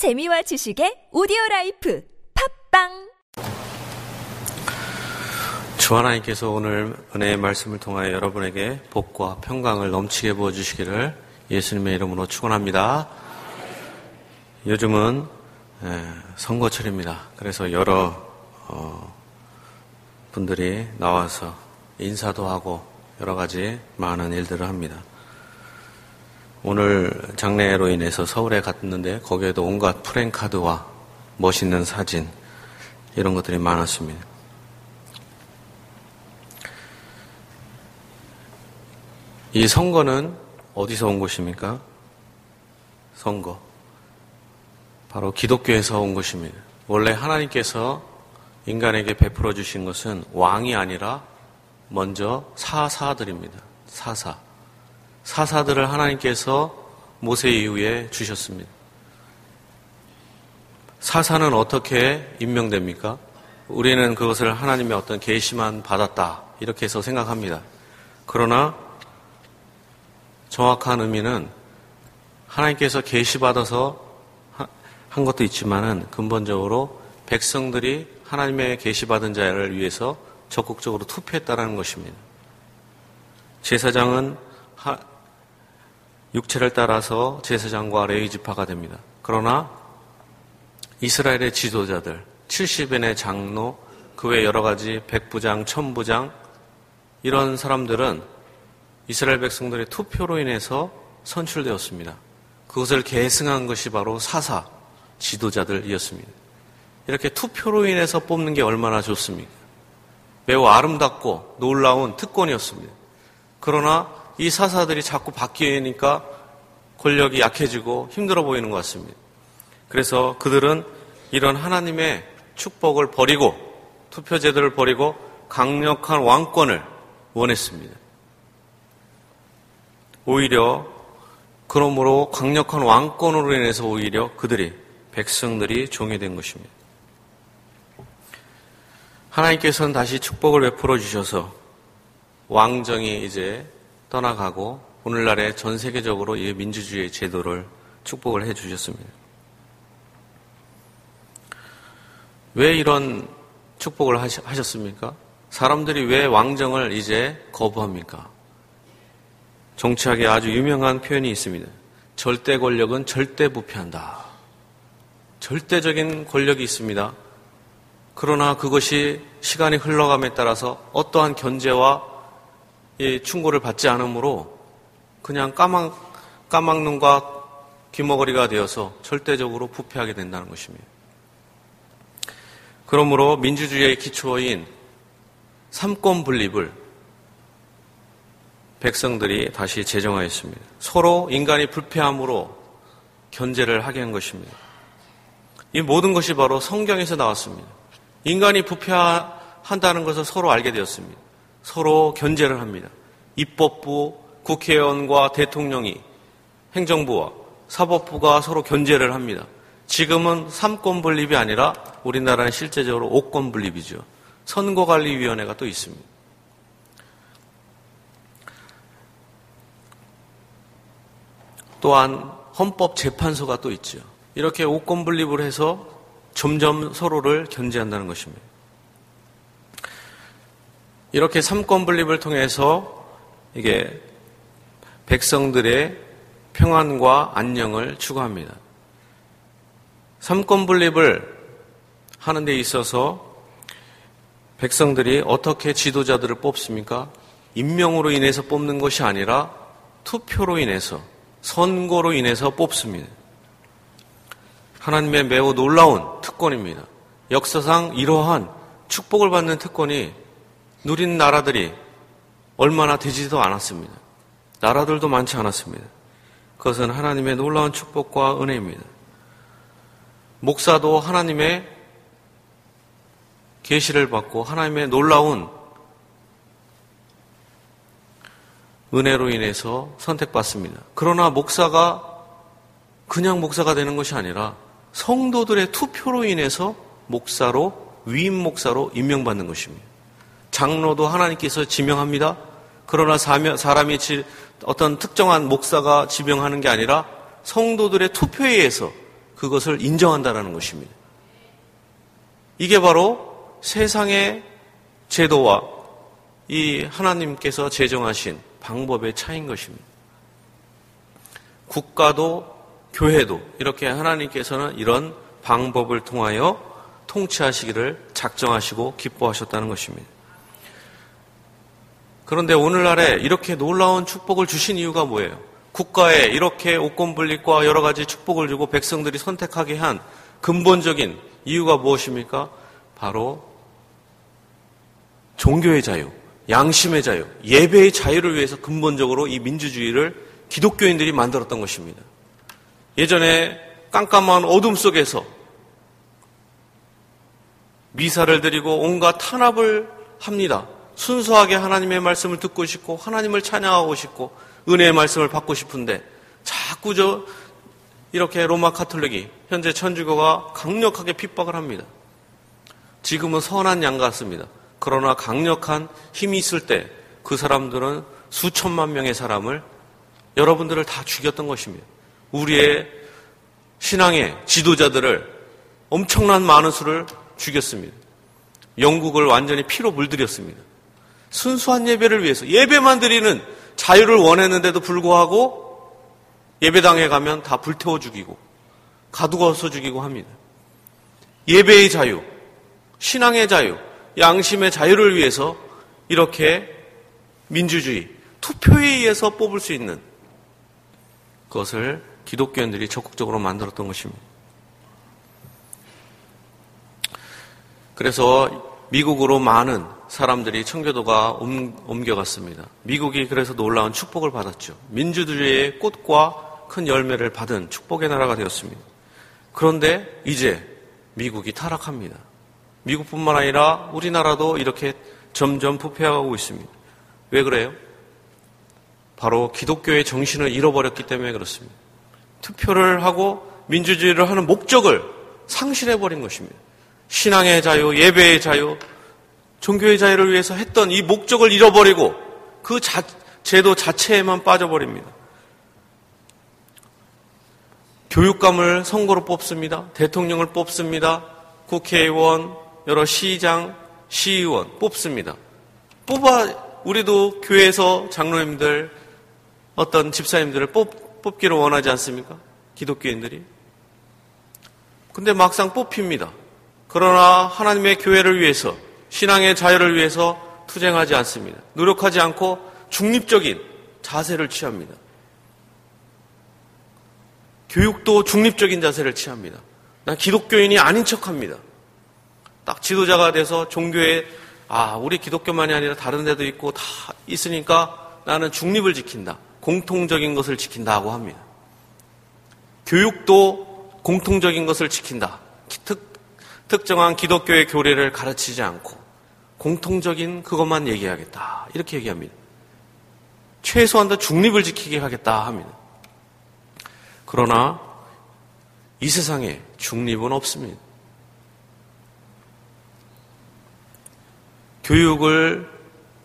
재미와 지식의 오디오라이프 팝빵. 주 하나님께서 오늘 은혜의 말씀을 통하여 여러분에게 복과 평강을 넘치게 부어주시기를 예수님의 이름으로 축원합니다. 요즘은 선거철입니다. 그래서 여러 분들이 나와서 인사도 하고 여러 가지 많은 일들을 합니다. 오늘 장례로 인해서 서울에 갔는데 거기에도 온갖 프랭카드와 멋있는 사진 이런 것들이 많았습니다. 이 선거는 어디서 온 것입니까? 선거. 바로 기독교에서 온 것입니다. 원래 하나님께서 인간에게 베풀어 주신 것은 왕이 아니라 먼저 사사들입니다. 사사. 사사들을 하나님께서 모세 이후에 주셨습니다. 사사는 어떻게 임명됩니까? 우리는 그것을 하나님의 어떤 계시만 받았다 이렇게 해서 생각합니다. 그러나 정확한 의미는 하나님께서 계시받아서 한 것도 있지만은 근본적으로 백성들이 하나님의 계시받은 자를 위해서 적극적으로 투표했다라는 것입니다. 제사장은 육체를 따라서 제사장과 레위 지파가 됩니다. 그러나 이스라엘의 지도자들, 70인의 장로, 그 외 여러 가지 백부장, 천부장 이런 사람들은 이스라엘 백성들의 투표로 인해서 선출되었습니다. 그것을 계승한 것이 바로 사사, 지도자들이었습니다. 이렇게 투표로 인해서 뽑는 게 얼마나 좋습니까? 매우 아름답고 놀라운 특권이었습니다. 그러나 이 사사들이 자꾸 바뀌니까 권력이 약해지고 힘들어 보이는 것 같습니다. 그래서 그들은 이런 하나님의 축복을 버리고 투표제도를 버리고 강력한 왕권을 원했습니다. 오히려 그러므로 강력한 왕권으로 인해서 오히려 그들이 백성들이 종이 된 것입니다. 하나님께서는 다시 축복을 베풀어 주셔서 왕정이 이제 떠나가고 오늘날의 전 세계적으로 이 민주주의 제도를 축복을 해 주셨습니다. 왜 이런 축복을 하셨습니까? 사람들이 왜 왕정을 이제 거부합니까? 정치학에 아주 유명한 표현이 있습니다. 절대 권력은 절대 부패한다. 절대적인 권력이 있습니다. 그러나 그것이 시간이 흘러감에 따라서 어떠한 견제와 이 충고를 받지 않으므로 그냥 까막눈과 귀머거리가 되어서 절대적으로 부패하게 된다는 것입니다. 그러므로 민주주의의 기초인 삼권분립을 백성들이 다시 제정하였습니다. 서로 인간이 불패함으로 견제를 하게 한 것입니다. 이 모든 것이 바로 성경에서 나왔습니다. 인간이 부패한다는 것을 서로 알게 되었습니다. 서로 견제를 합니다. 입법부, 국회의원과 대통령이 행정부와 사법부가 서로 견제를 합니다. 지금은 3권 분립이 아니라 우리나라는 실제적으로 5권 분립이죠. 선거관리위원회가 또 있습니다. 또한 헌법재판소가 또 있죠. 이렇게 5권 분립을 해서 점점 서로를 견제한다는 것입니다. 이렇게 삼권분립을 통해서 이게 백성들의 평안과 안녕을 추구합니다. 삼권분립을 하는 데 있어서 백성들이 어떻게 지도자들을 뽑습니까? 임명으로 인해서 뽑는 것이 아니라 투표로 인해서, 선거로 인해서 뽑습니다. 하나님의 매우 놀라운 특권입니다. 역사상 이러한 축복을 받는 특권이 누린 나라들이 얼마나 되지도 않았습니다. 나라들도 많지 않았습니다. 그것은 하나님의 놀라운 축복과 은혜입니다. 목사도 하나님의 계시를 받고 하나님의 놀라운 은혜로 인해서 선택받습니다. 그러나 목사가 그냥 목사가 되는 것이 아니라 성도들의 투표로 인해서 목사로, 위임 목사로 임명받는 것입니다. 장로도 하나님께서 지명합니다. 그러나 사람이 어떤 특정한 목사가 지명하는 게 아니라 성도들의 투표에 의해서 그것을 인정한다는 것입니다. 이게 바로 세상의 제도와 이 하나님께서 제정하신 방법의 차이인 것입니다. 국가도 교회도 이렇게 하나님께서는 이런 방법을 통하여 통치하시기를 작정하시고 기뻐하셨다는 것입니다. 그런데 오늘날에 이렇게 놀라운 축복을 주신 이유가 뭐예요? 국가에 이렇게 옥권분립과 여러 가지 축복을 주고 백성들이 선택하게 한 근본적인 이유가 무엇입니까? 바로 종교의 자유, 양심의 자유, 예배의 자유를 위해서 근본적으로 이 민주주의를 기독교인들이 만들었던 것입니다. 예전에 깜깜한 어둠 속에서 미사를 드리고 온갖 탄압을 합니다. 순수하게 하나님의 말씀을 듣고 싶고 하나님을 찬양하고 싶고 은혜의 말씀을 받고 싶은데 자꾸 이렇게 로마 카톨릭이 현재 천주교가 강력하게 핍박을 합니다. 지금은 선한 양 같습니다. 그러나 강력한 힘이 있을 때 그 사람들은 수천만 명의 사람을 여러분들을 다 죽였던 것입니다. 우리의 신앙의 지도자들을 엄청난 많은 수를 죽였습니다. 영국을 완전히 피로 물들였습니다. 순수한 예배를 위해서 예배만 드리는 자유를 원했는데도 불구하고 예배당에 가면 다 불태워 죽이고 가두어서 죽이고 합니다. 예배의 자유, 신앙의 자유, 양심의 자유를 위해서 이렇게 민주주의, 투표에 의해서 뽑을 수 있는 그것을 기독교인들이 적극적으로 만들었던 것입니다. 그래서 미국으로 많은 사람들이 청교도가 옮겨갔습니다. 미국이 그래서 놀라운 축복을 받았죠. 민주주의의 꽃과 큰 열매를 받은 축복의 나라가 되었습니다. 그런데 이제 미국이 타락합니다. 미국뿐만 아니라 우리나라도 이렇게 점점 부패해가고 있습니다. 왜 그래요? 바로 기독교의 정신을 잃어버렸기 때문에 그렇습니다. 투표를 하고 민주주의를 하는 목적을 상실해버린 것입니다. 신앙의 자유, 예배의 자유, 종교의 자유를 위해서 했던 이 목적을 잃어버리고 그 제도 자체에만 빠져버립니다. 교육감을 선거로 뽑습니다. 대통령을 뽑습니다. 국회의원, 여러 시장, 시의원 뽑습니다. 우리도 교회에서 장로님들, 어떤 집사님들을 뽑기를 원하지 않습니까? 기독교인들이. 근데 막상 뽑힙니다. 그러나 하나님의 교회를 위해서 신앙의 자유를 위해서 투쟁하지 않습니다. 노력하지 않고 중립적인 자세를 취합니다. 교육도 중립적인 자세를 취합니다. 난 기독교인이 아닌 척합니다. 딱 지도자가 돼서 종교에 우리 기독교만이 아니라 다른 데도 있고 다 있으니까 나는 중립을 지킨다. 공통적인 것을 지킨다고 합니다. 교육도 공통적인 것을 지킨다. 특정한 기독교의 교리를 가르치지 않고 공통적인 그것만 얘기하겠다. 이렇게 얘기합니다. 최소한 더 중립을 지키게 하겠다 합니다. 그러나 이 세상에 중립은 없습니다. 교육을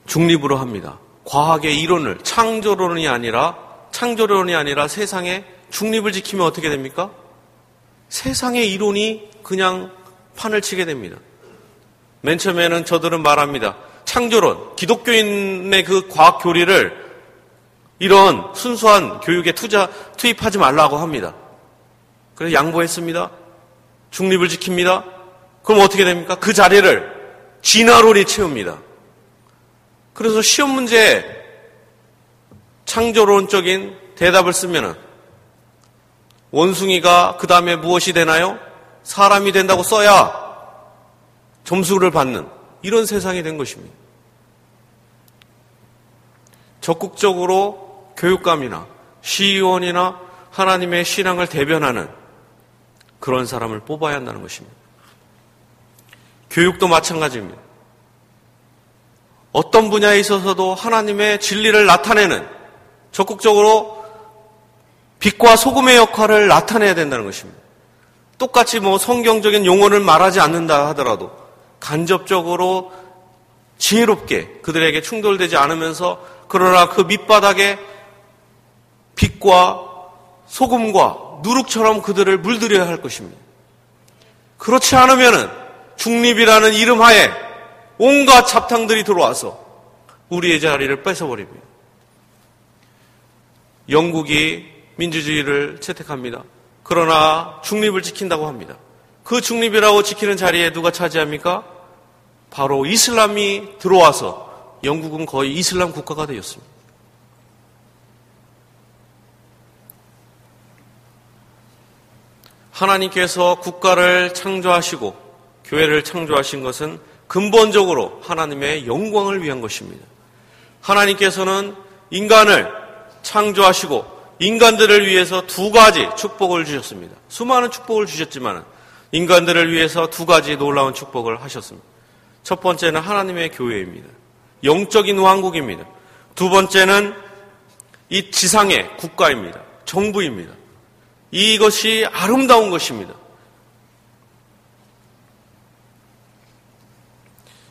중립으로 합니다. 과학의 이론을 창조론이 아니라 세상의 중립을 지키면 어떻게 됩니까? 세상의 이론이 그냥 판을 치게 됩니다. 맨 처음에는 저들은 말합니다. 창조론, 기독교인의 그 과학 교리를 이런 순수한 교육에 투입하지 말라고 합니다. 그래서 양보했습니다. 중립을 지킵니다. 그럼 어떻게 됩니까? 그 자리를 진화론이 채웁니다. 그래서 시험 문제에 창조론적인 대답을 쓰면은 원숭이가 그 다음에 무엇이 되나요? 사람이 된다고 써야 점수를 받는 이런 세상이 된 것입니다. 적극적으로 교육감이나 시의원이나 하나님의 신앙을 대변하는 그런 사람을 뽑아야 한다는 것입니다. 교육도 마찬가지입니다. 어떤 분야에 있어서도 하나님의 진리를 나타내는 적극적으로 빛과 소금의 역할을 나타내야 된다는 것입니다. 똑같이 성경적인 용어를 말하지 않는다 하더라도 간접적으로 지혜롭게 그들에게 충돌되지 않으면서 그러나 그 밑바닥에 빛과 소금과 누룩처럼 그들을 물들여야 할 것입니다. 그렇지 않으면 중립이라는 이름하에 온갖 잡탕들이 들어와서 우리의 자리를 뺏어버립니다. 영국이 민주주의를 채택합니다. 그러나 중립을 지킨다고 합니다. 그 중립이라고 지키는 자리에 누가 차지합니까? 바로 이슬람이 들어와서 영국은 거의 이슬람 국가가 되었습니다. 하나님께서 국가를 창조하시고 교회를 창조하신 것은 근본적으로 하나님의 영광을 위한 것입니다. 하나님께서는 인간을 창조하시고 인간들을 위해서 두 가지 축복을 주셨습니다. 수많은 축복을 주셨지만 인간들을 위해서 두 가지 놀라운 축복을 하셨습니다. 첫 번째는 하나님의 교회입니다. 영적인 왕국입니다. 두 번째는 이 지상의 국가입니다. 정부입니다. 이것이 아름다운 것입니다.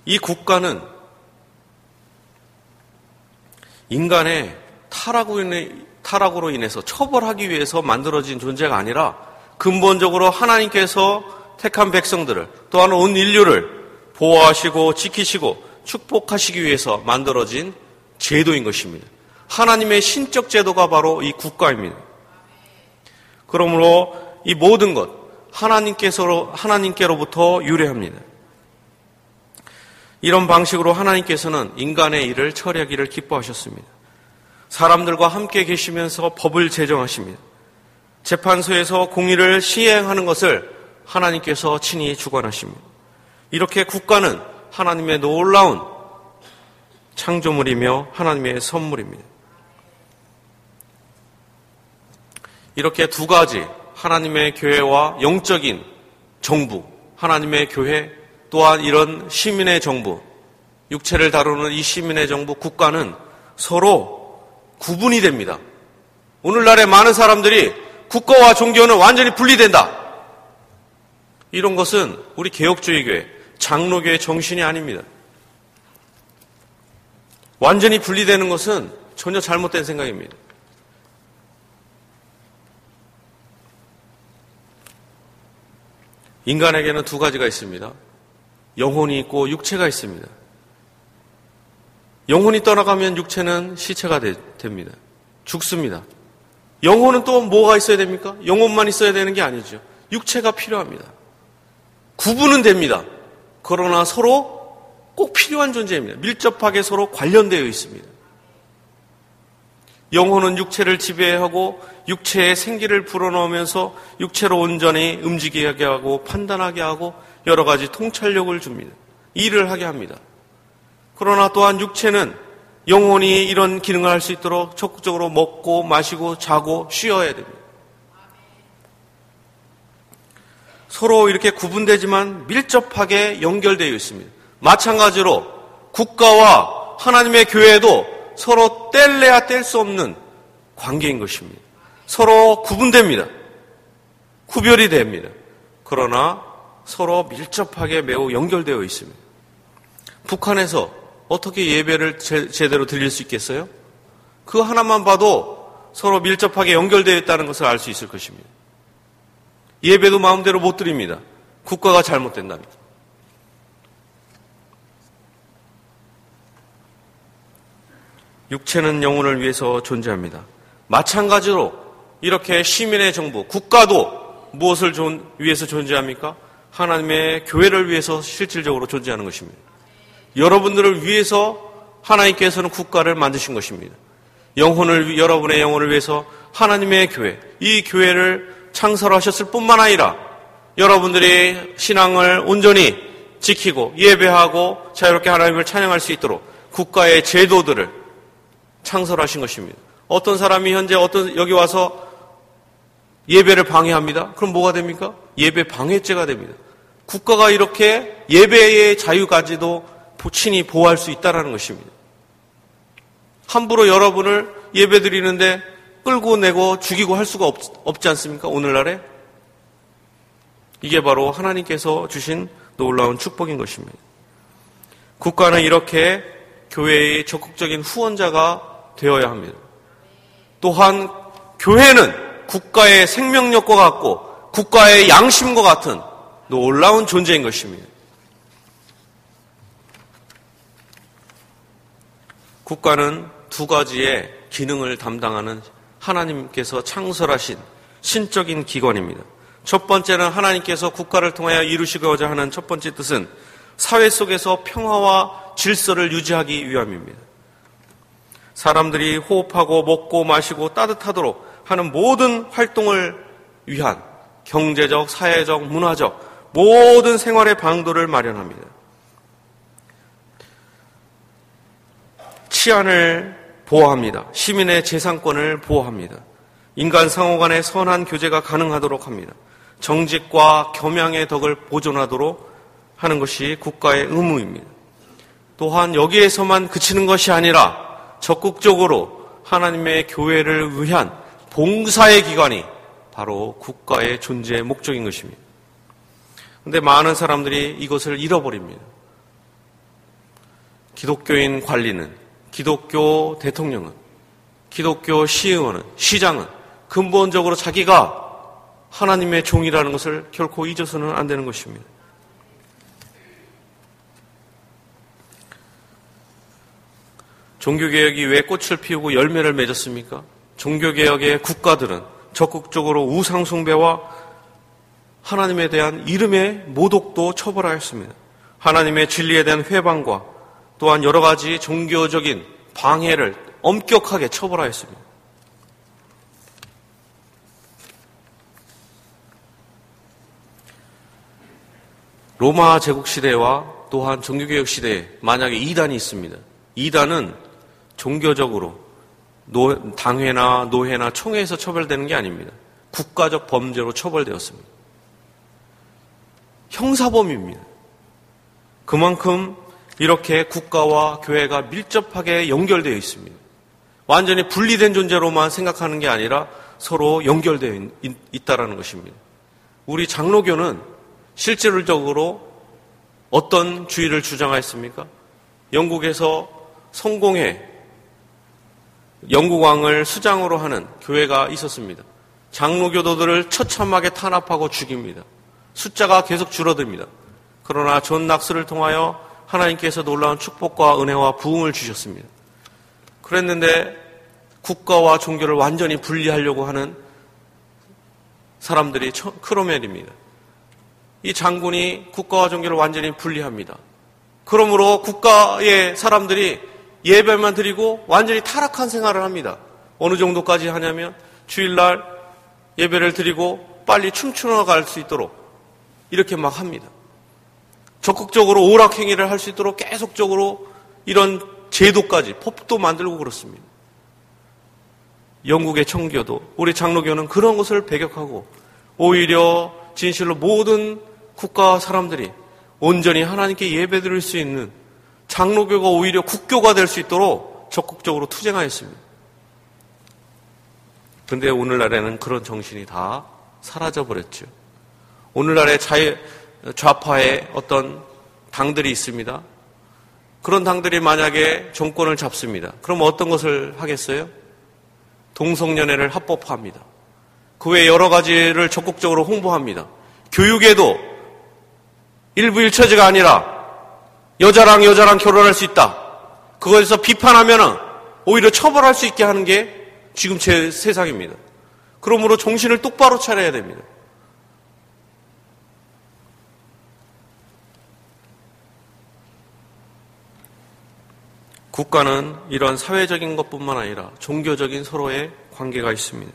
이 국가는 인간의 타락으로 인해서 처벌하기 위해서 만들어진 존재가 아니라 근본적으로 하나님께서 택한 백성들을 또한 온 인류를 보호하시고 지키시고 축복하시기 위해서 만들어진 제도인 것입니다. 하나님의 신적 제도가 바로 이 국가입니다. 그러므로 이 모든 것 하나님께로부터 유래합니다. 이런 방식으로 하나님께서는 인간의 일을 처리하기를 기뻐하셨습니다. 사람들과 함께 계시면서 법을 제정하십니다. 재판소에서 공의를 시행하는 것을 하나님께서 친히 주관하십니다. 이렇게 국가는 하나님의 놀라운 창조물이며 하나님의 선물입니다. 이렇게 두 가지 하나님의 교회와 영적인 정부, 하나님의 교회 또한 이런 시민의 정부, 육체를 다루는 이 시민의 정부, 국가는 서로 구분이 됩니다. 오늘날의 많은 사람들이 국가와 종교는 완전히 분리된다. 이런 것은 우리 개혁주의 교회, 장로교의 정신이 아닙니다. 완전히 분리되는 것은 전혀 잘못된 생각입니다. 인간에게는 두 가지가 있습니다. 영혼이 있고 육체가 있습니다. 영혼이 떠나가면 육체는 시체가 됩니다. 죽습니다. 영혼은 또 뭐가 있어야 됩니까? 영혼만 있어야 되는 게 아니죠. 육체가 필요합니다. 구분은 됩니다. 그러나 서로 꼭 필요한 존재입니다. 밀접하게 서로 관련되어 있습니다. 영혼은 육체를 지배하고 육체에 생기를 불어넣으면서 육체로 온전히 움직이게 하고 판단하게 하고 여러 가지 통찰력을 줍니다. 일을 하게 합니다. 그러나 또한 육체는 영혼이 이런 기능을 할 수 있도록 적극적으로 먹고 마시고 자고 쉬어야 됩니다. 서로 이렇게 구분되지만 밀접하게 연결되어 있습니다. 마찬가지로 국가와 하나님의 교회도 서로 뗄래야 뗄 수 없는 관계인 것입니다. 서로 구분됩니다. 구별이 됩니다. 그러나 서로 밀접하게 매우 연결되어 있습니다. 북한에서 어떻게 예배를 제대로 드릴 수 있겠어요? 그 하나만 봐도 서로 밀접하게 연결되어 있다는 것을 알 수 있을 것입니다. 예배도 마음대로 못 드립니다. 국가가 잘못된답니다. 육체는 영혼을 위해서 존재합니다. 마찬가지로 이렇게 시민의 정부, 국가도 무엇을 위해서 존재합니까? 하나님의 교회를 위해서 실질적으로 존재하는 것입니다. 여러분들을 위해서 하나님께서는 국가를 만드신 것입니다. 여러분의 영혼을 위해서 하나님의 교회, 이 교회를 창설하셨을 뿐만 아니라 여러분들이 신앙을 온전히 지키고 예배하고 자유롭게 하나님을 찬양할 수 있도록 국가의 제도들을 창설하신 것입니다. 어떤 사람이 현재 여기 와서 예배를 방해합니다. 그럼 뭐가 됩니까? 예배 방해죄가 됩니다. 국가가 이렇게 예배의 자유까지도 친히 보호할 수 있다는 것입니다. 함부로 여러분을 예배 드리는데 끌고 내고 죽이고 할 수가 없지 않습니까? 오늘날에? 이게 바로 하나님께서 주신 놀라운 축복인 것입니다. 국가는 이렇게 교회의 적극적인 후원자가 되어야 합니다. 또한 교회는 국가의 생명력과 같고 국가의 양심과 같은 놀라운 존재인 것입니다. 국가는 두 가지의 기능을 담당하는 하나님께서 창설하신 신적인 기관입니다. 첫 번째는 하나님께서 국가를 통하여 이루시고자 하는 첫 번째 뜻은 사회 속에서 평화와 질서를 유지하기 위함입니다. 사람들이 호흡하고 먹고 마시고 따뜻하도록 하는 모든 활동을 위한 경제적, 사회적, 문화적 모든 생활의 방도를 마련합니다. 치안을 보호합니다. 시민의 재산권을 보호합니다. 인간 상호 간의 선한 교제가 가능하도록 합니다. 정직과 겸양의 덕을 보존하도록 하는 것이 국가의 의무입니다. 또한 여기에서만 그치는 것이 아니라 적극적으로 하나님의 교회를 위한 봉사의 기관이 바로 국가의 존재의 목적인 것입니다. 그런데 많은 사람들이 이것을 잃어버립니다. 기독교인 관리는, 기독교 대통령은, 기독교 시의원은, 시장은 근본적으로 자기가 하나님의 종이라는 것을 결코 잊어서는 안 되는 것입니다. 종교개혁이 왜 꽃을 피우고 열매를 맺었습니까? 종교개혁의 국가들은 적극적으로 우상숭배와 하나님에 대한 이름의 모독도 처벌하였습니다. 하나님의 진리에 대한 회방과 또한 여러 가지 종교적인 방해를 엄격하게 처벌하였습니다. 로마 제국 시대와 또한 종교개혁 시대에 만약에 이단이 있습니다. 이단은 종교적으로 당회나 노회나 총회에서 처벌되는 게 아닙니다. 국가적 범죄로 처벌되었습니다. 형사범입니다. 그만큼 이렇게 국가와 교회가 밀접하게 연결되어 있습니다. 완전히 분리된 존재로만 생각하는 게 아니라 서로 연결되어 있다는 것입니다. 우리 장로교는 실질적으로 어떤 주의를 주장하였습니까? 영국에서 성공회, 영국왕을 수장으로 하는 교회가 있었습니다. 장로교도들을 처참하게 탄압하고 죽입니다. 숫자가 계속 줄어듭니다. 그러나 존 낙스를 통하여 하나님께서 놀라운 축복과 은혜와 부흥을 주셨습니다. 그랬는데 국가와 종교를 완전히 분리하려고 하는 사람들이 크로멜입니다. 이 장군이 국가와 종교를 완전히 분리합니다. 그러므로 국가의 사람들이 예배만 드리고 완전히 타락한 생활을 합니다. 어느 정도까지 하냐면 주일날 예배를 드리고 빨리 춤추러 갈 수 있도록 이렇게 막 합니다. 적극적으로 오락행위를 할 수 있도록 계속적으로 이런 제도까지 법도 만들고 그렇습니다. 영국의 청교도, 우리 장로교는 그런 것을 배격하고 오히려 진실로 모든 국가 사람들이 온전히 하나님께 예배 드릴 수 있는 장로교가 오히려 국교가 될 수 있도록 적극적으로 투쟁하였습니다. 그런데 오늘날에는 그런 정신이 다 사라져버렸죠. 오늘날의 좌파의 어떤 당들이 있습니다. 그런 당들이 만약에 정권을 잡습니다. 그럼 어떤 것을 하겠어요? 동성연애를 합법화합니다. 그 외에 여러 가지를 적극적으로 홍보합니다. 교육에도 일부일처제가 아니라 여자랑 결혼할 수 있다. 그거에서 비판하면 오히려 처벌할 수 있게 하는 게 지금 제 세상입니다. 그러므로 정신을 똑바로 차려야 됩니다. 국가는 이런 사회적인 것뿐만 아니라 종교적인 서로의 관계가 있습니다.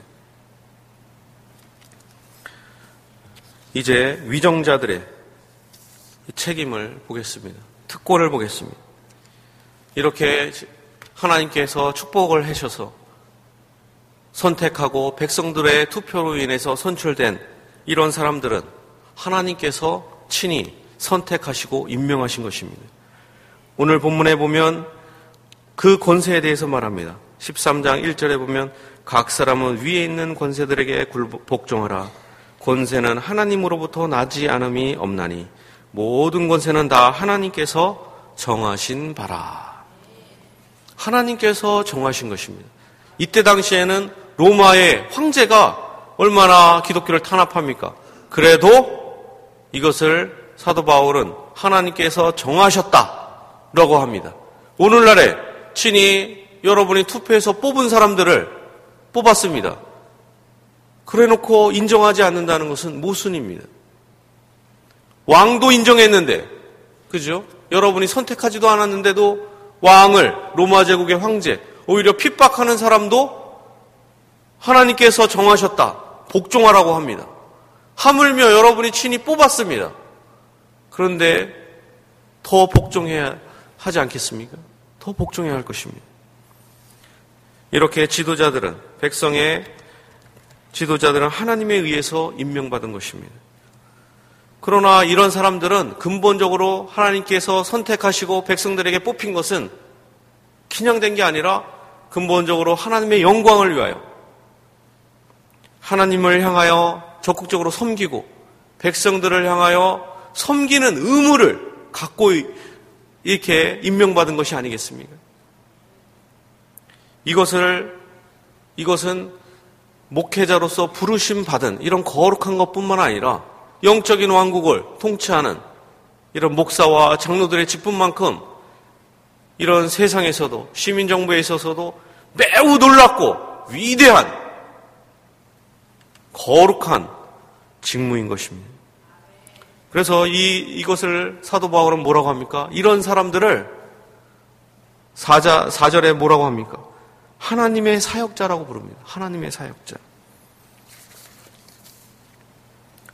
이제 위정자들의 책임을 보겠습니다. 특권을 보겠습니다. 이렇게 하나님께서 축복을 하셔서 선택하고 백성들의 투표로 인해서 선출된 이런 사람들은 하나님께서 친히 선택하시고 임명하신 것입니다. 오늘 본문에 보면 그 권세에 대해서 말합니다. 13장 1절에 보면 각 사람은 위에 있는 권세들에게 복종하라. 권세는 하나님으로부터 나지 않음이 없나니 모든 권세는 다 하나님께서 정하신 바라. 하나님께서 정하신 것입니다. 이때 당시에는 로마의 황제가 얼마나 기독교를 탄압합니까? 그래도 이것을 사도 바울은 하나님께서 정하셨다라고 합니다. 오늘날에 친히 여러분이 투표해서 뽑은 사람들을 뽑았습니다. 그래놓고 인정하지 않는다는 것은 모순입니다. 왕도 인정했는데, 그죠? 여러분이 선택하지도 않았는데도 왕을, 로마 제국의 황제, 오히려 핍박하는 사람도 하나님께서 정하셨다, 복종하라고 합니다. 하물며 여러분이 친히 뽑았습니다. 그런데 더 복종해야 하지 않겠습니까? 더 복종해야 할 것입니다. 이렇게 지도자들은, 백성의 지도자들은 하나님에 의해서 임명받은 것입니다. 그러나 이런 사람들은 근본적으로 하나님께서 선택하시고 백성들에게 뽑힌 것은 그냥 된 게 아니라 근본적으로 하나님의 영광을 위하여, 하나님을 향하여 적극적으로 섬기고 백성들을 향하여 섬기는 의무를 갖고 이렇게 임명받은 것이 아니겠습니까? 이것은 목회자로서 부르심 받은 이런 거룩한 것뿐만 아니라 영적인 왕국을 통치하는 이런 목사와 장로들의 직분만큼 이런 세상에서도, 시민정부에 있어서도 매우 놀랍고 위대한 거룩한 직무인 것입니다. 그래서 이것을 사도 바울은 뭐라고 합니까? 이런 사람들을 4절에 뭐라고 합니까? 하나님의 사역자라고 부릅니다. 하나님의 사역자.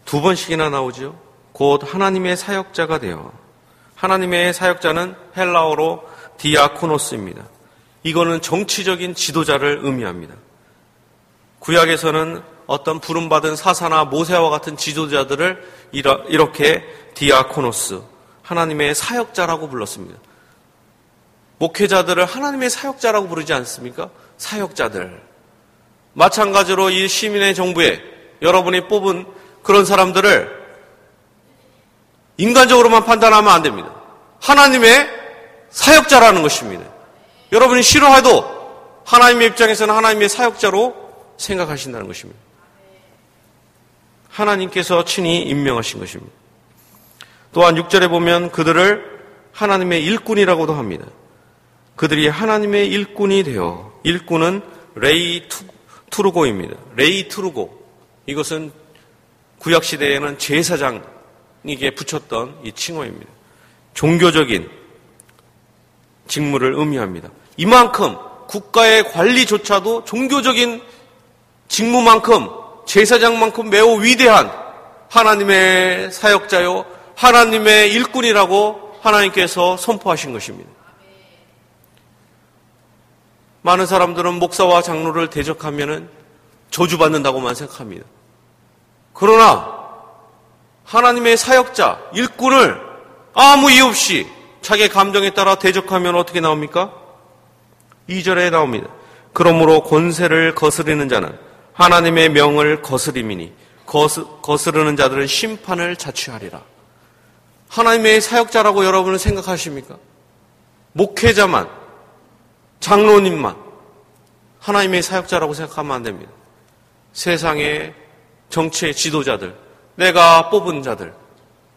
두 번씩이나 나오죠. 곧 하나님의 사역자가 되어. 하나님의 사역자는 헬라어로 디아코노스입니다. 이거는 정치적인 지도자를 의미합니다. 구약에서는 어떤 부름받은 사사나 모세와 같은 지도자들을 이렇게 디아코노스, 하나님의 사역자라고 불렀습니다. 목회자들을 하나님의 사역자라고 부르지 않습니까? 사역자들. 마찬가지로 이 시민의 정부에 여러분이 뽑은 그런 사람들을 인간적으로만 판단하면 안 됩니다. 하나님의 사역자라는 것입니다. 여러분이 싫어해도 하나님의 입장에서는 하나님의 사역자로 생각하신다는 것입니다. 하나님께서 친히 임명하신 것입니다. 또한 6절에 보면 그들을 하나님의 일꾼이라고도 합니다. 그들이 하나님의 일꾼이 되어, 일꾼은 레이 투르고입니다. 레이 투르고, 이것은 구약시대에는 제사장에게 붙였던 이 칭호입니다. 종교적인 직무를 의미합니다. 이만큼 국가의 관리조차도 종교적인 직무만큼, 제사장만큼 매우 위대한 하나님의 사역자요, 하나님의 일꾼이라고 하나님께서 선포하신 것입니다. 많은 사람들은 목사와 장로를 대적하면 저주받는다고만 생각합니다. 그러나 하나님의 사역자, 일꾼을 아무 이유 없이 자기 감정에 따라 대적하면 어떻게 나옵니까? 2절에 나옵니다. 그러므로 권세를 거스리는 자는 하나님의 명을 거스림이니 거스르는 자들은 심판을 자취하리라. 하나님의 사역자라고 여러분은 생각하십니까? 목회자만, 장로님만 하나님의 사역자라고 생각하면 안 됩니다. 세상의 정치의 지도자들, 내가 뽑은 자들,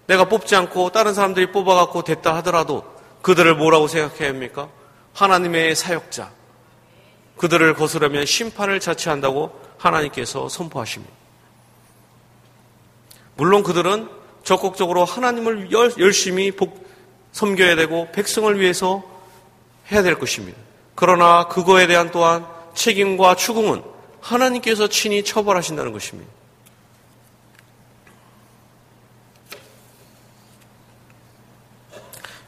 내가 뽑지 않고 다른 사람들이 뽑아갖고 됐다 하더라도 그들을 뭐라고 생각해야 합니까? 하나님의 사역자. 그들을 거스르면 심판을 자취한다고 하나님께서 선포하십니다. 물론 그들은 적극적으로 하나님을 열심히 섬겨야 되고 백성을 위해서 해야 될 것입니다. 그러나 그거에 대한 또한 책임과 추궁은 하나님께서 친히 처벌하신다는 것입니다.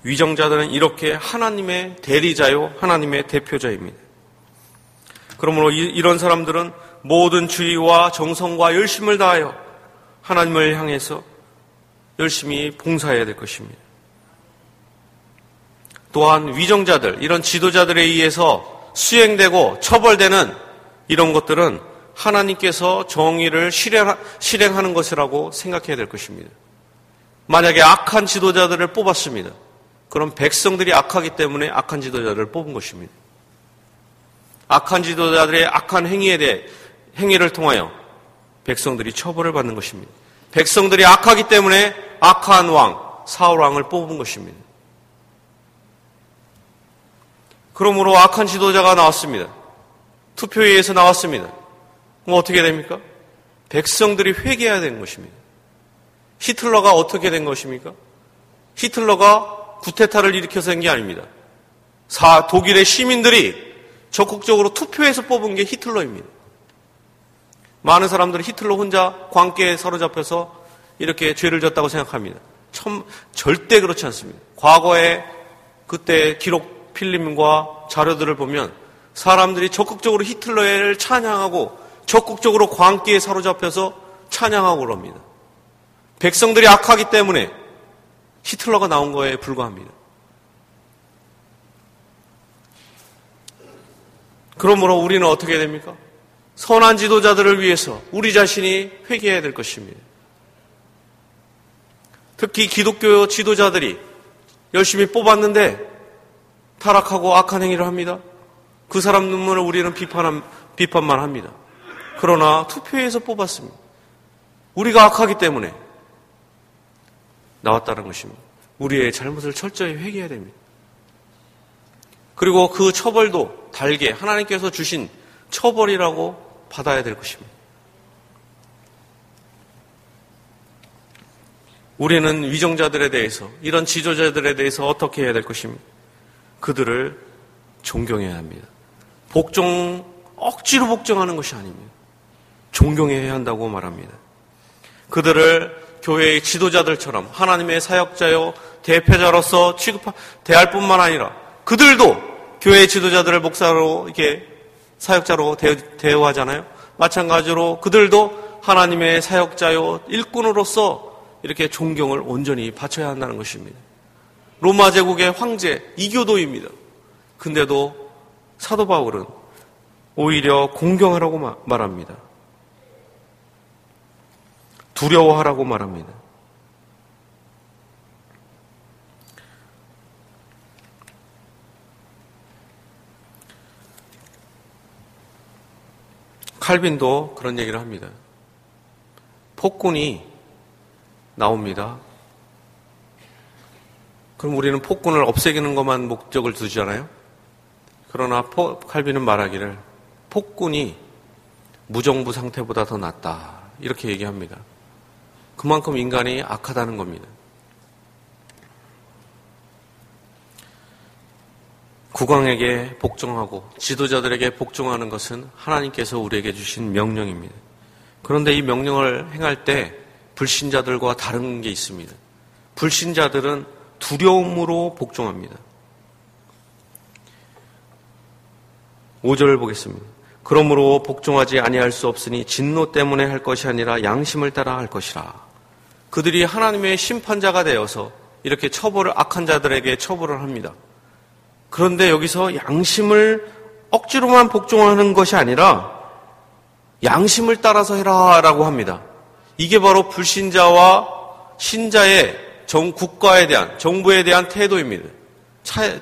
위정자들은 이렇게 하나님의 대리자요, 하나님의 대표자입니다. 그러므로 이런 사람들은 모든 주의와 정성과 열심을 다하여 하나님을 향해서 열심히 봉사해야 될 것입니다. 또한 위정자들, 이런 지도자들에 의해서 수행되고 처벌되는 이런 것들은 하나님께서 정의를 실행하는 것이라고 생각해야 될 것입니다. 만약에 악한 지도자들을 뽑았습니다. 그럼 백성들이 악하기 때문에 악한 지도자들을 뽑은 것입니다. 악한 지도자들의 악한 행위를 통하여 백성들이 처벌을 받는 것입니다. 백성들이 악하기 때문에 악한 왕, 사울 왕을 뽑은 것입니다. 그러므로 악한 지도자가 나왔습니다. 투표에 의해서 나왔습니다. 그럼 어떻게 됩니까? 백성들이 회개해야 되는 것입니다. 히틀러가 어떻게 된 것입니까? 히틀러가 구테타를 일으켜서 된 게 아닙니다. 독일의 시민들이 적극적으로 투표해서 뽑은 게 히틀러입니다. 많은 사람들은 히틀러 혼자 광기에 사로잡혀서 이렇게 죄를 졌다고 생각합니다. 절대 그렇지 않습니다. 과거에 그때 기록 필름과 자료들을 보면 사람들이 적극적으로 히틀러를 찬양하고 적극적으로 광기에 사로잡혀서 찬양하고 그럽니다. 백성들이 악하기 때문에 히틀러가 나온 거에 불과합니다. 그러므로 우리는 어떻게 됩니까? 선한 지도자들을 위해서 우리 자신이 회개해야 될 것입니다. 특히 기독교 지도자들이 열심히 뽑았는데 타락하고 악한 행위를 합니다. 그 사람 눈물을 우리는 비판만 합니다. 그러나 투표에서 뽑았습니다. 우리가 악하기 때문에 나왔다는 것입니다. 우리의 잘못을 철저히 회개해야 됩니다. 그리고 그 처벌도 달게 하나님께서 주신 처벌이라고 받아야 될 것입니다. 우리는 위정자들에 대해서, 이런 지도자들에 대해서 어떻게 해야 될 것입니까? 그들을 존경해야 합니다. 억지로 복종하는 것이 아닙니다. 존경해야 한다고 말합니다. 그들을 교회의 지도자들처럼 하나님의 사역자요 대표자로서 대할 뿐만 아니라 그들도 교회의 지도자들을 목사로 이렇게 사역자로 대우하잖아요. 마찬가지로 그들도 하나님의 사역자요 일꾼으로서 이렇게 존경을 온전히 바쳐야 한다는 것입니다. 로마 제국의 황제 이교도입니다. 근데도 사도 바울은 오히려 공경하라고 말합니다. 두려워하라고 말합니다. 칼빈도 그런 얘기를 합니다. 폭군이 나옵니다. 그럼 우리는 폭군을 없애기는 것만 목적을 두잖아요. 그러나 칼빈은 말하기를 폭군이 무정부 상태보다 더 낫다 이렇게 얘기합니다. 그만큼 인간이 악하다는 겁니다. 국왕에게 복종하고 지도자들에게 복종하는 것은 하나님께서 우리에게 주신 명령입니다. 그런데 이 명령을 행할 때 불신자들과 다른 게 있습니다. 불신자들은 두려움으로 복종합니다. 5절을 보겠습니다. 그러므로 복종하지 아니할 수 없으니 진노 때문에 할 것이 아니라 양심을 따라 할 것이라. 그들이 하나님의 심판자가 되어서 이렇게 악한 자들에게 처벌을 합니다. 그런데 여기서 양심을 억지로만 복종하는 것이 아니라 양심을 따라서 해라라고 합니다. 이게 바로 불신자와 신자의 정부에 대한 태도입니다.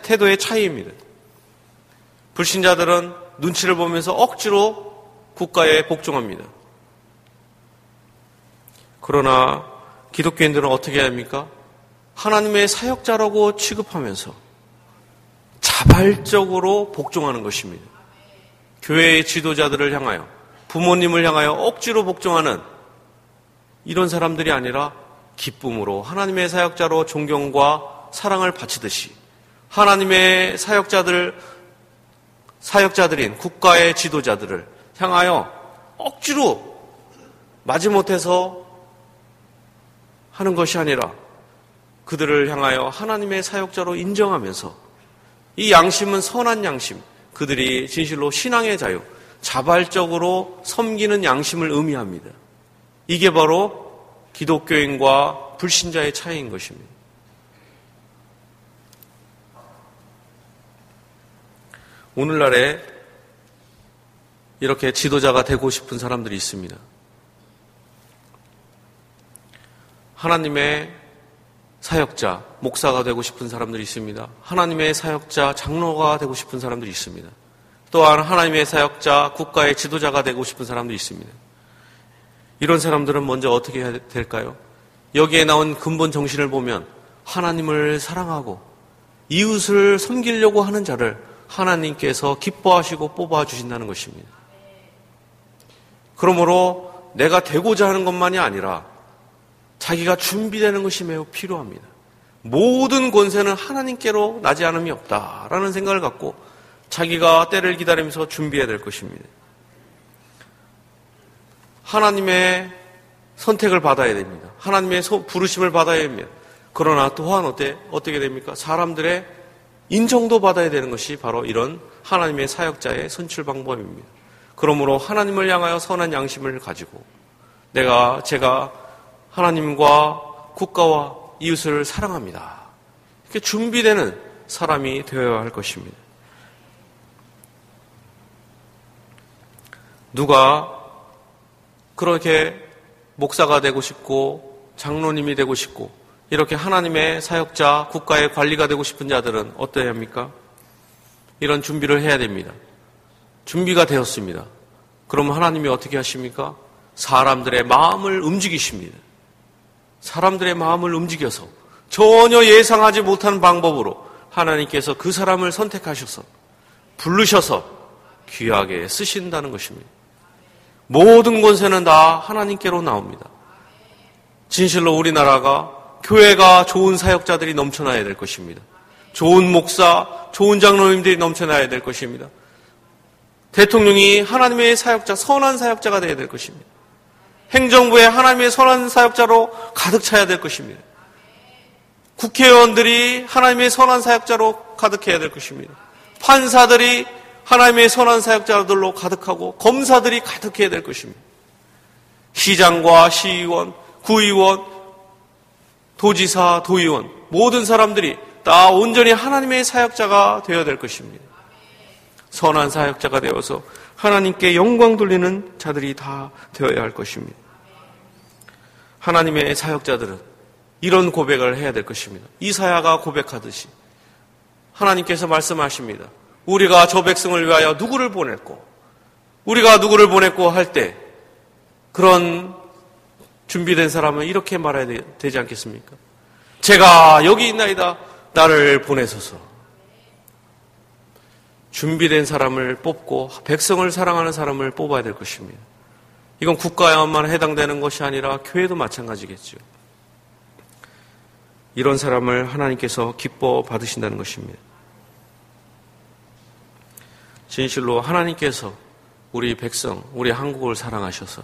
태도의 차이입니다. 불신자들은 눈치를 보면서 억지로 국가에 복종합니다. 그러나 기독교인들은 어떻게 해야 합니까? 하나님의 사역자라고 취급하면서 자발적으로 복종하는 것입니다. 교회의 지도자들을 향하여, 부모님을 향하여 억지로 복종하는 이런 사람들이 아니라 기쁨으로 하나님의 사역자로 존경과 사랑을 바치듯이 하나님의 사역자들인 국가의 지도자들을 향하여 억지로 마지못해서 하는 것이 아니라 그들을 향하여 하나님의 사역자로 인정하면서 이 양심은 선한 양심, 그들이 진실로 신앙의 자유, 자발적으로 섬기는 양심을 의미합니다. 이게 바로 기독교인과 불신자의 차이인 것입니다. 오늘날에 이렇게 지도자가 되고 싶은 사람들이 있습니다. 하나님의 사역자, 목사가 되고 싶은 사람들이 있습니다. 하나님의 사역자, 장로가 되고 싶은 사람들이 있습니다. 또한 하나님의 사역자, 국가의 지도자가 되고 싶은 사람들이 있습니다. 이런 사람들은 먼저 어떻게 해야 될까요? 여기에 나온 근본 정신을 보면 하나님을 사랑하고 이웃을 섬기려고 하는 자를 하나님께서 기뻐하시고 뽑아주신다는 것입니다. 그러므로 내가 되고자 하는 것만이 아니라 자기가 준비되는 것이 매우 필요합니다. 모든 권세는 하나님께로 나지 않음이 없다라는 생각을 갖고 자기가 때를 기다리면서 준비해야 될 것입니다. 하나님의 선택을 받아야 됩니다. 하나님의 부르심을 받아야 됩니다. 그러나 또한 어떻게 됩니까? 사람들의 인정도 받아야 되는 것이 바로 이런 하나님의 사역자의 선출 방법입니다. 그러므로 하나님을 향하여 선한 양심을 가지고 제가 하나님과 국가와 이웃을 사랑합니다. 이렇게 준비되는 사람이 되어야 할 것입니다. 누가 그렇게 목사가 되고 싶고 장로님이 되고 싶고 이렇게 하나님의 사역자, 국가의 관리가 되고 싶은 자들은 어때야 합니까? 이런 준비를 해야 됩니다. 준비가 되었습니다. 그럼 하나님이 어떻게 하십니까? 사람들의 마음을 움직이십니다. 사람들의 마음을 움직여서 전혀 예상하지 못한 방법으로 하나님께서 그 사람을 선택하셔서 부르셔서 귀하게 쓰신다는 것입니다. 모든 권세는 다 하나님께로 나옵니다. 진실로 우리나라가 교회가 좋은 사역자들이 넘쳐나야 될 것입니다. 좋은 목사, 좋은 장로님들이 넘쳐나야 될 것입니다. 대통령이 하나님의 사역자, 선한 사역자가 되어야 될 것입니다. 행정부에 하나님의 선한 사역자로 가득 차야 될 것입니다. 국회의원들이 하나님의 선한 사역자로 가득해야 될 것입니다. 판사들이 하나님의 선한 사역자들로 가득하고 검사들이 가득해야 될 것입니다. 시장과 시의원, 구의원, 도지사, 도의원 모든 사람들이 다 온전히 하나님의 사역자가 되어야 될 것입니다. 선한 사역자가 되어서 하나님께 영광 돌리는 자들이 다 되어야 할 것입니다. 하나님의 사역자들은 이런 고백을 해야 될 것입니다. 이사야가 고백하듯이 하나님께서 말씀하십니다. 우리가 저 백성을 위하여 누구를 보냈고 우리가 누구를 보냈고 할 때 그런 준비된 사람은 이렇게 말해야 되지 않겠습니까? 제가 여기 있나이다. 나를 보내소서. 준비된 사람을 뽑고 백성을 사랑하는 사람을 뽑아야 될 것입니다. 이건 국가에만 해당되는 것이 아니라 교회도 마찬가지겠죠. 이런 사람을 하나님께서 기뻐 받으신다는 것입니다. 진실로 하나님께서 우리 백성, 우리 한국을 사랑하셔서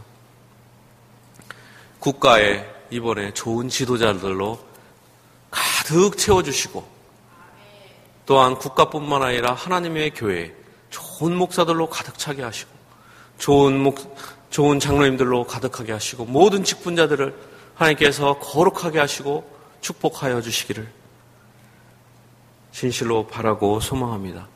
국가에 이번에 좋은 지도자들로 가득 채워주시고 또한 국가뿐만 아니라 하나님의 교회에 좋은 목사들로 가득 차게 하시고 좋은 장로님들로 가득하게 하시고 모든 직분자들을 하나님께서 거룩하게 하시고 축복하여 주시기를 진실로 바라고 소망합니다.